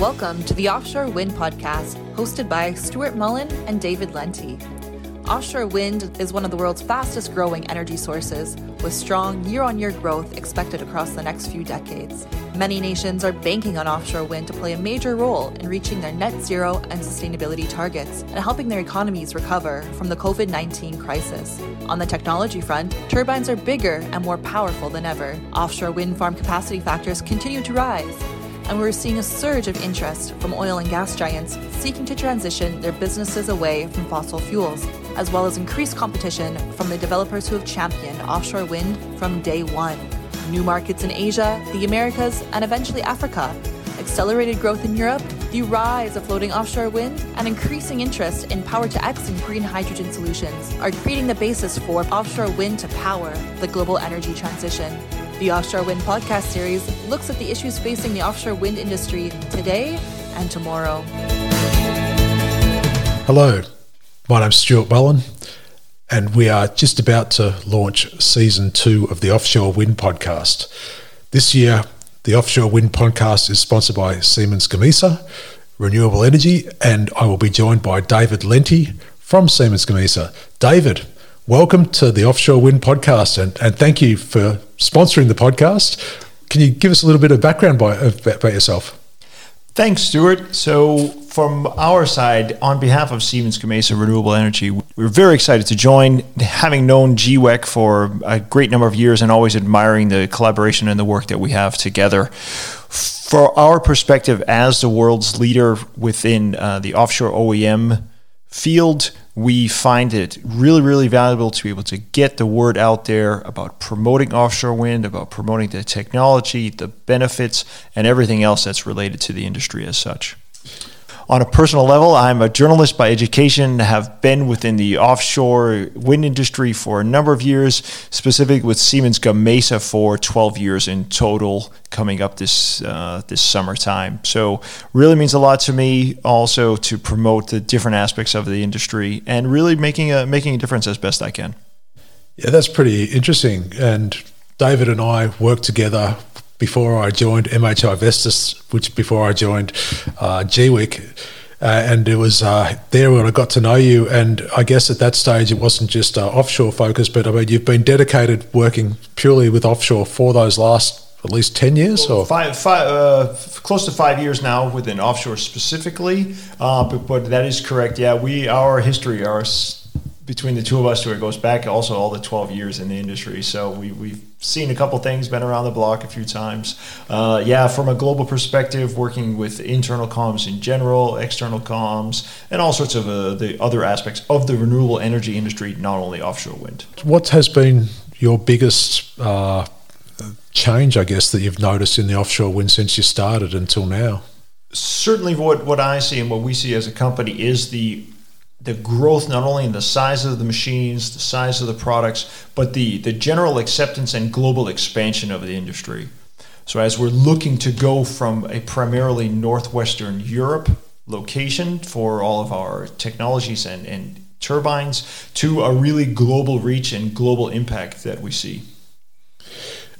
Welcome to the Offshore Wind Podcast, hosted by Stewart Mullin and David Lenti. Offshore wind is one of the world's fastest growing energy sources, with strong year-on-year growth expected across the next few decades. Many nations are banking on offshore wind to play a major role in reaching their net zero and sustainability targets and helping their economies recover from the COVID-19 crisis. On the technology front, turbines are bigger and more powerful than ever. Offshore wind farm capacity factors continue to rise, and we're seeing a surge of interest from oil and gas giants seeking to transition their businesses away from fossil fuels, as well as increased competition from the developers who have championed offshore wind from day one. New markets in Asia, the Americas, and eventually Africa, accelerated growth in Europe, the rise of floating offshore wind, and increasing interest in power-to-X and green hydrogen solutions are creating the basis for offshore wind to power the global energy transition. The Offshore Wind Podcast series looks at the issues facing the offshore wind industry today and tomorrow. Hello, my name's Stewart Mullin, and we are just about to launch Season 2 of the Offshore Wind Podcast. This year, the Offshore Wind Podcast is sponsored by Siemens Gamesa Renewable Energy, and I will be joined by David Lenti from Siemens Gamesa. David, welcome to the Offshore Wind Podcast, and thank you for sponsoring the podcast. Can you give us a little bit of background about yourself? Thanks, Stuart. So from our side, on behalf of Siemens Gamesa Renewable Energy, we're very excited to join, having known GWEC for a great number of years and always admiring the collaboration and the work that we have together. For our perspective as the world's leader within the offshore OEM field, we find it really, really valuable to be able to get the word out there about promoting offshore wind, about promoting the technology, the benefits, and everything else that's related to the industry as such. On a personal level, I'm a journalist by education, have been within the offshore wind industry for a number of years, specifically with Siemens Gamesa for 12 years in total, coming up this summertime. So really means a lot to me also to promote the different aspects of the industry and really making a difference as best I can. Yeah, that's pretty interesting. And David and I worked together before I joined MHI Vestas, GWEC, and it was there when I got to know you. And I guess at that stage it wasn't just offshore focused, but I mean you've been dedicated working purely with offshore for those last at least 10 years, or close to 5 years now within offshore specifically. But that is correct. Yeah, our history between the two of us, where it goes back also all the 12 years in the industry. So we've seen a couple things, been around the block a few times. From a global perspective, working with internal comms in general, external comms, and all sorts of the other aspects of the renewable energy industry, not only offshore wind. What has been your biggest change, I guess, that you've noticed in the offshore wind since you started until now? Certainly what I see and what we see as a company is the growth, not only in the size of the machines, the size of the products, but the general acceptance and global expansion of the industry. So as we're looking to go from a primarily Northwestern Europe location for all of our technologies and turbines to a really global reach and global impact that we see.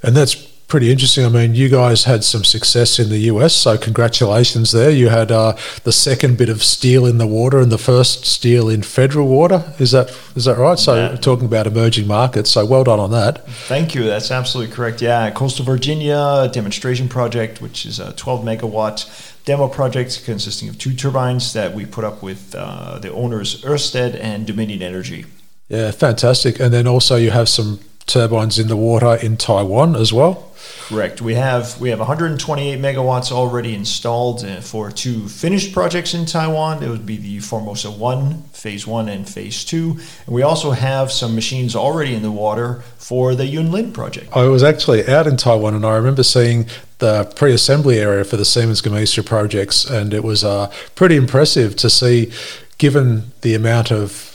And that's pretty interesting. I mean, you guys had some success in the US, so congratulations there. You had the second bit of steel in the water and the first steel in federal water. Is that right? So yeah. Talking about emerging markets, so well done on that. Thank you. That's absolutely correct. Yeah, Coastal Virginia Demonstration Project, which is a 12-megawatt demo project consisting of two turbines that we put up with the owners Ørsted and Dominion Energy. Yeah, fantastic. And then also you have some turbines in the water in Taiwan as well. Correct. We have 128 megawatts already installed for two finished projects in Taiwan. It would be the Formosa One, Phase 1 and Phase 2. And we also have some machines already in the water for the Yunlin project. I was actually out in Taiwan and I remember seeing the pre-assembly area for the Siemens Gamesa projects, and it was pretty impressive to see, given the amount of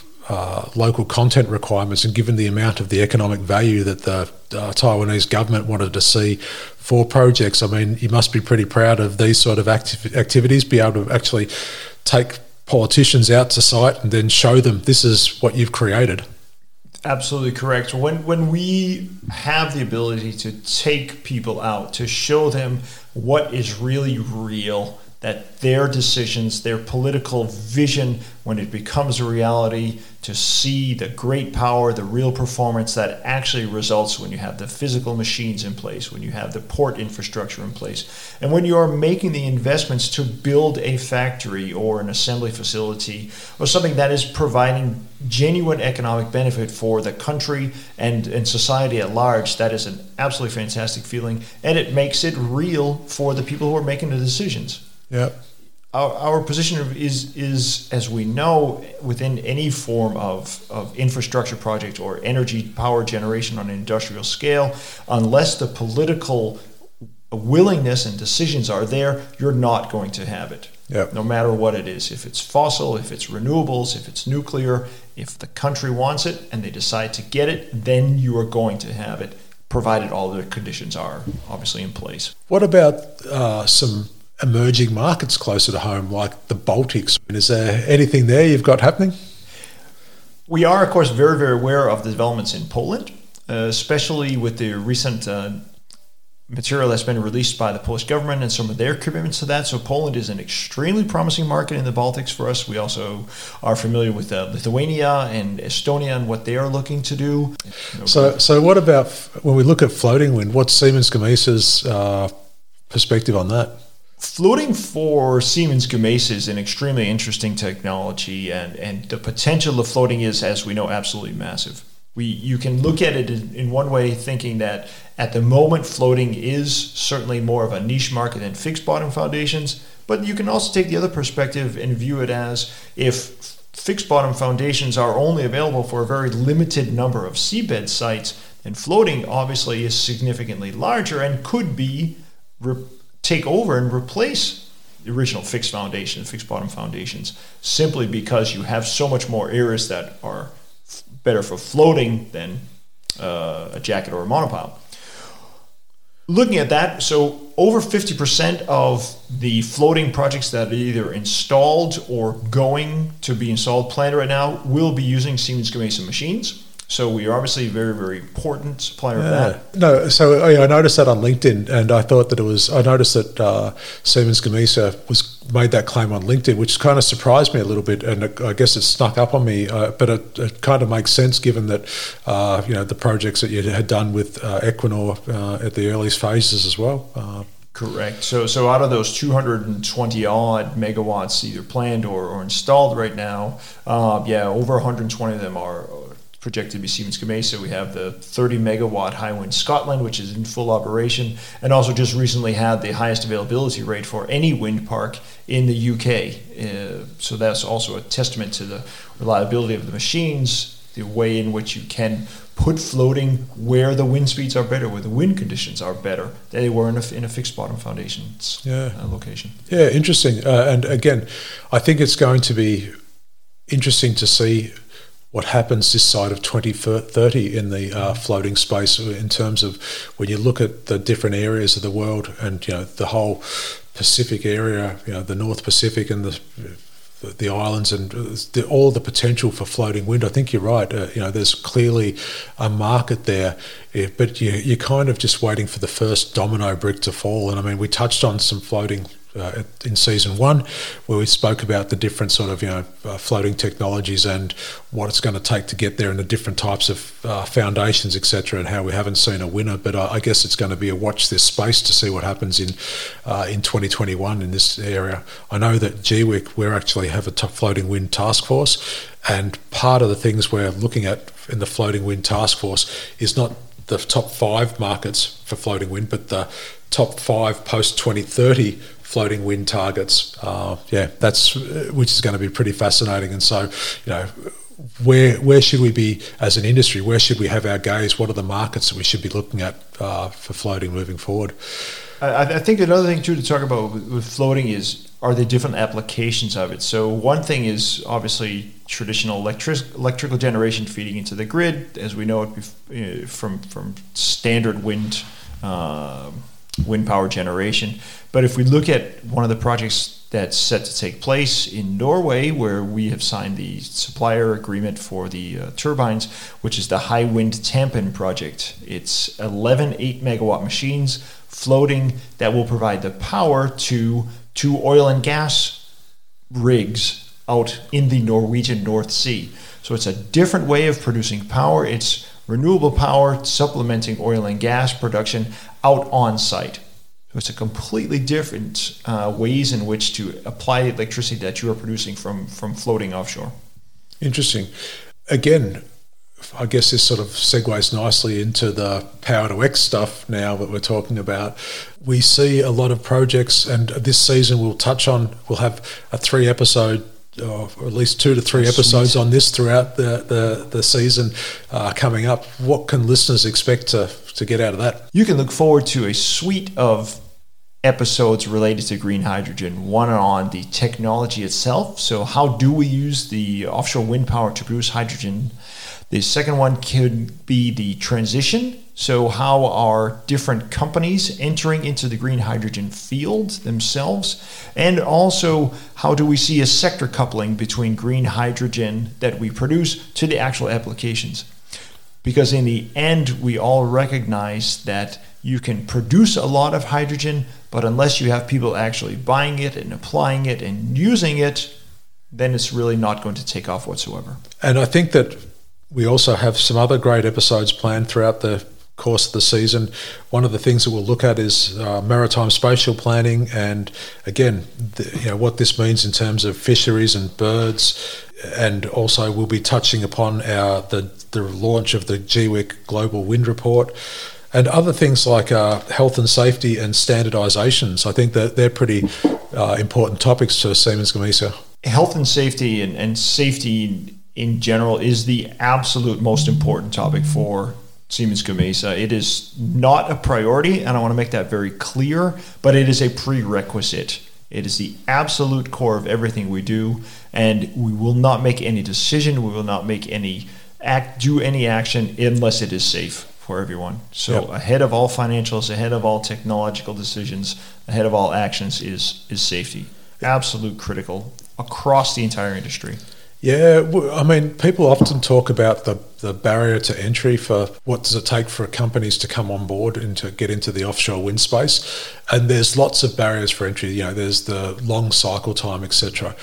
local content requirements and given the amount of the economic value that the Taiwanese government wanted to see for projects. I mean, you must be pretty proud of these sort of activities, be able to actually take politicians out to site and then show them this is what you've created. Absolutely correct. When we have the ability to take people out, to show them what is really real, that their decisions, their political vision, when it becomes a reality, to see the great power, the real performance that actually results when you have the physical machines in place, when you have the port infrastructure in place, and when you are making the investments to build a factory or an assembly facility or something that is providing genuine economic benefit for the country and society at large. That is an absolutely fantastic feeling, and it makes it real for the people who are making the decisions. Yeah, our position is, as we know, within any form of infrastructure project or energy power generation on an industrial scale, unless the political willingness and decisions are there, you're not going to have it. Yep. No matter what it is, if it's fossil, if it's renewables, if it's nuclear, if the country wants it and they decide to get it, then you are going to have it, provided all the conditions are obviously in place. What about some emerging markets closer to home, like the Baltics? Is there anything there you've got happening? We are, of course, very, very aware of the developments in Poland, especially with the recent material that's been released by the Polish government and some of their commitments to that. So Poland is an extremely promising market in the Baltics for us. We also are familiar with Lithuania and Estonia and what they are looking to do. So what about when we look at floating wind? What's Siemens Gamesa's perspective on that? Floating for Siemens Gamesa is an extremely interesting technology, and the potential of floating is, as we know, absolutely massive. You can look at it in one way, thinking that at the moment floating is certainly more of a niche market than fixed bottom foundations, but you can also take the other perspective and view it as, if fixed bottom foundations are only available for a very limited number of seabed sites, then floating obviously is significantly larger and could be take over and replace the original fixed bottom foundations, simply because you have so much more areas that are better for floating than a jacket or a monopile. Looking at that, so over 50% of the floating projects that are either installed or going to be installed, planned right now, will be using Siemens Gamesa machines. So we are obviously a very, very important supplier of that. No, so I noticed that on LinkedIn, and I thought that I noticed that Siemens Gamesa made that claim on LinkedIn, which kind of surprised me a little bit, and I guess it snuck up on me. But it kind of makes sense, given that the projects that you had done with Equinor at the earliest phases as well. Correct. So out of those 220 odd megawatts, either planned or installed right now, over 120 of them are projected to be Siemens Gamesa. We have the 30 megawatt Hywind Scotland, which is in full operation, and also just recently had the highest availability rate for any wind park in the UK. So that's also a testament to the reliability of the machines, the way in which you can put floating where the wind speeds are better, where the wind conditions are better than they were in a fixed bottom foundations location. Yeah, interesting. And again, I think it's going to be interesting to see what happens this side of 2030 in the floating space, in terms of when you look at the different areas of the world, and the whole Pacific area, the North Pacific and the islands, and all the potential for floating wind. I think you're right. There's clearly a market there, but you're kind of just waiting for the first domino brick to fall. And I mean, we touched on some floating in season one, where we spoke about the different sort of floating technologies and what it's going to take to get there, and the different types of foundations, etc., and how we haven't seen a winner. But I guess it's going to be a watch this space to see what happens in 2021 in this area. I know that GWEC, we actually have a floating wind task force, and part of the things we're looking at in the floating wind task force is not the top 5 markets for floating wind, but the top 5 post 2030 floating wind targets, which is going to be pretty fascinating. And so, where should we be as an industry? Where should we have our gaze? What are the markets that we should be looking at for floating moving forward? I think another thing too to talk about with floating are the different applications of it. So one thing is obviously traditional electrical generation feeding into the grid, as we know it from standard wind power generation. But if we look at one of the projects that's set to take place in Norway, where we have signed the supplier agreement for the turbines, which is the Hywind Tampen project. It's 11 8 megawatt machines floating that will provide the power to to oil and gas rigs out in the Norwegian North Sea. So it's a different way of producing power. It's renewable power supplementing oil and gas production out on site. So it's a completely different ways in which to apply the electricity that you are producing from floating offshore. Interesting. Again, I guess this sort of segues nicely into the Power-to-X stuff now that we're talking about. We see a lot of projects, and this season we'll have a 3-episode or at least 2 to 3 episodes on this throughout the season coming up. What can listeners expect to get out of that? You can look forward to a suite of episodes related to green hydrogen. One on the technology itself. So how do we use the offshore wind power to produce hydrogen? The second one could be the transition. So how are different companies entering into the green hydrogen field themselves? And also, how do we see a sector coupling between green hydrogen that we produce to the actual applications? Because in the end, we all recognize that you can produce a lot of hydrogen, but unless you have people actually buying it and applying it and using it, then it's really not going to take off whatsoever. And I think that we also have some other great episodes planned throughout the course of the season. One of the things that we'll look at is maritime spatial planning, and again, what this means in terms of fisheries and birds. And also, we'll be touching upon the launch of the GWEC Global Wind Report, and other things like health and safety and standardisations. I think that they're pretty important topics to Siemens Gamesa. Health and safety and safety in general is the absolute most important topic for Siemens Gamesa. It is not a priority, and I want to make that very clear, but it is a prerequisite. It is the absolute core of everything we do, and we will not make any decision, we will not make any action unless it is safe for everyone. So yep. Ahead of all financials, ahead of all technological decisions, ahead of all actions is safety. Absolute critical across the entire industry. Yeah, I mean, people often talk about the barrier to entry for what does it take for companies to come on board and to get into the offshore wind space. And there's lots of barriers for entry. There's the long cycle time, etc.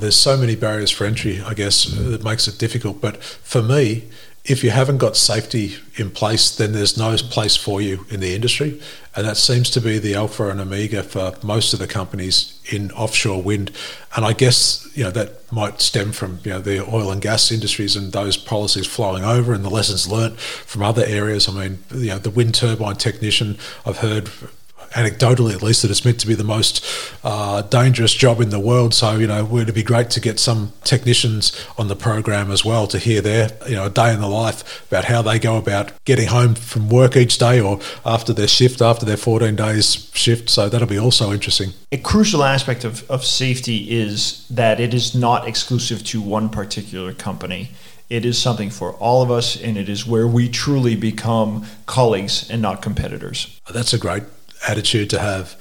There's so many barriers for entry, I guess, that makes it difficult. But for me, if you haven't got safety in place, then there's no place for you in the industry. And that seems to be the alpha and omega for most of the companies in offshore wind. And I guess, that might stem from, the oil and gas industries and those policies flowing over and the lessons learnt from other areas. I mean, the wind turbine technician, I've heard anecdotally at least that it's meant to be the most dangerous job in the world, so it'd be great to get some technicians on the program as well to hear their a day in the life about how they go about getting home from work each day or after their shift, after their 14 days shift. So that'll be also interesting. A crucial aspect of safety is that it is not exclusive to one particular company. It is something for all of us, and it is where we truly become colleagues and not competitors. That's a great attitude to have.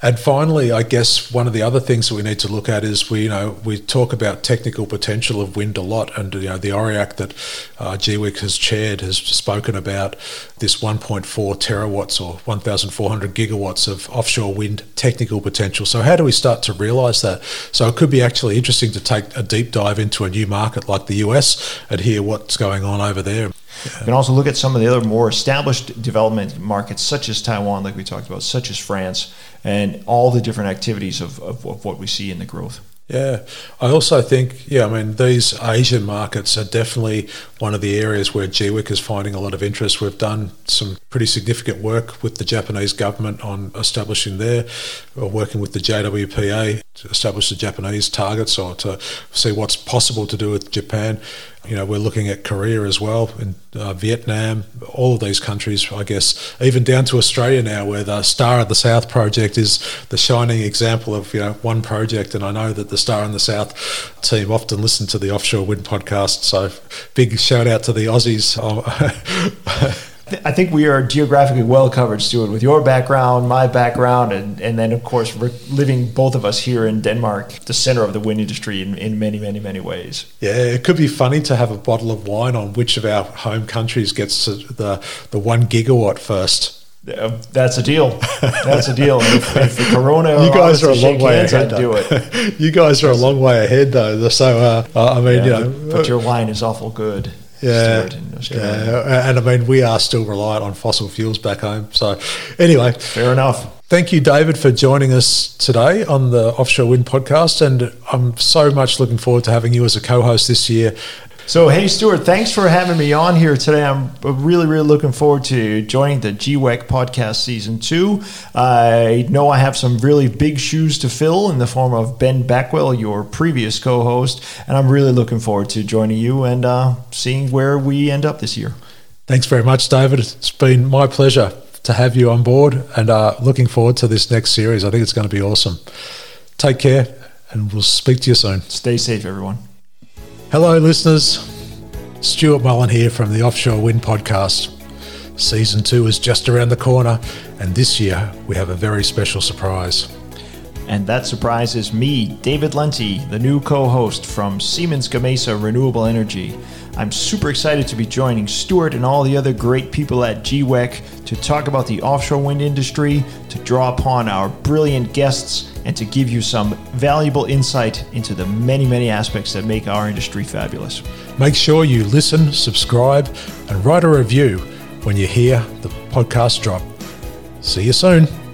And finally, I guess one of the other things that we need to look at is we talk about technical potential of wind a lot, and the ORIAC that GWEC has chaired has spoken about this 1.4 terawatts or 1,400 gigawatts of offshore wind technical potential. So how do we start to realise that? So it could be actually interesting to take a deep dive into a new market like the US and hear what's going on over there. You can also look at some of the other more established development markets, such as Taiwan, like we talked about, such as France, and all the different activities of what we see in the growth. Yeah. I also think, these Asian markets are definitely one of the areas where GWEC is finding a lot of interest. We've done some pretty significant work with the Japanese government on establishing working with the JWPA to establish the Japanese targets or to see what's possible to do with Japan. We're looking at Korea as well, and Vietnam, all of these countries, I guess, even down to Australia now, where the Star of the South project is the shining example of, one project. And I know that the Star in the South team often listen to the Offshore Wind podcast. So big shout out to the Aussies. I think we are geographically well covered, Stuart, with your background, my background, and then, of course, we're living, both of us, here in Denmark, the center of the wind industry in many, many, many ways. Yeah, it could be funny to have a bottle of wine on which of our home countries gets the 1 gigawatt first. That's a deal. That's a deal. If the corona, you guys are a long way ahead. Do it. You guys are a long way ahead, though. So I mean, yeah, you know, but your wine is awful good. Yeah, and I mean, we are still reliant on fossil fuels back home. So, anyway, fair enough. Thank you, David, for joining us today on the Offshore Wind Podcast, and I'm so much looking forward to having you as a co-host this year. So, hey, Stewart, thanks for having me on here today. I'm really, really looking forward to joining the GWEC podcast season 2. I know I have some really big shoes to fill in the form of Ben Backwell, your previous co-host, and I'm really looking forward to joining you and seeing where we end up this year. Thanks very much, David. It's been my pleasure to have you on board, and looking forward to this next series. I think it's going to be awesome. Take care, and we'll speak to you soon. Stay safe, everyone. Hello, listeners. Stewart Mullin here from the Offshore Wind Podcast. Season 2 is just around the corner, and this year we have a very special surprise. And that surprise is me, David Lenti, the new co-host from Siemens Gamesa Renewable Energy. I'm super excited to be joining Stewart and all the other great people at GWEC to talk about the offshore wind industry, to draw upon our brilliant guests, and to give you some valuable insight into the many, many aspects that make our industry fabulous. Make sure you listen, subscribe, and write a review when you hear the podcast drop. See you soon.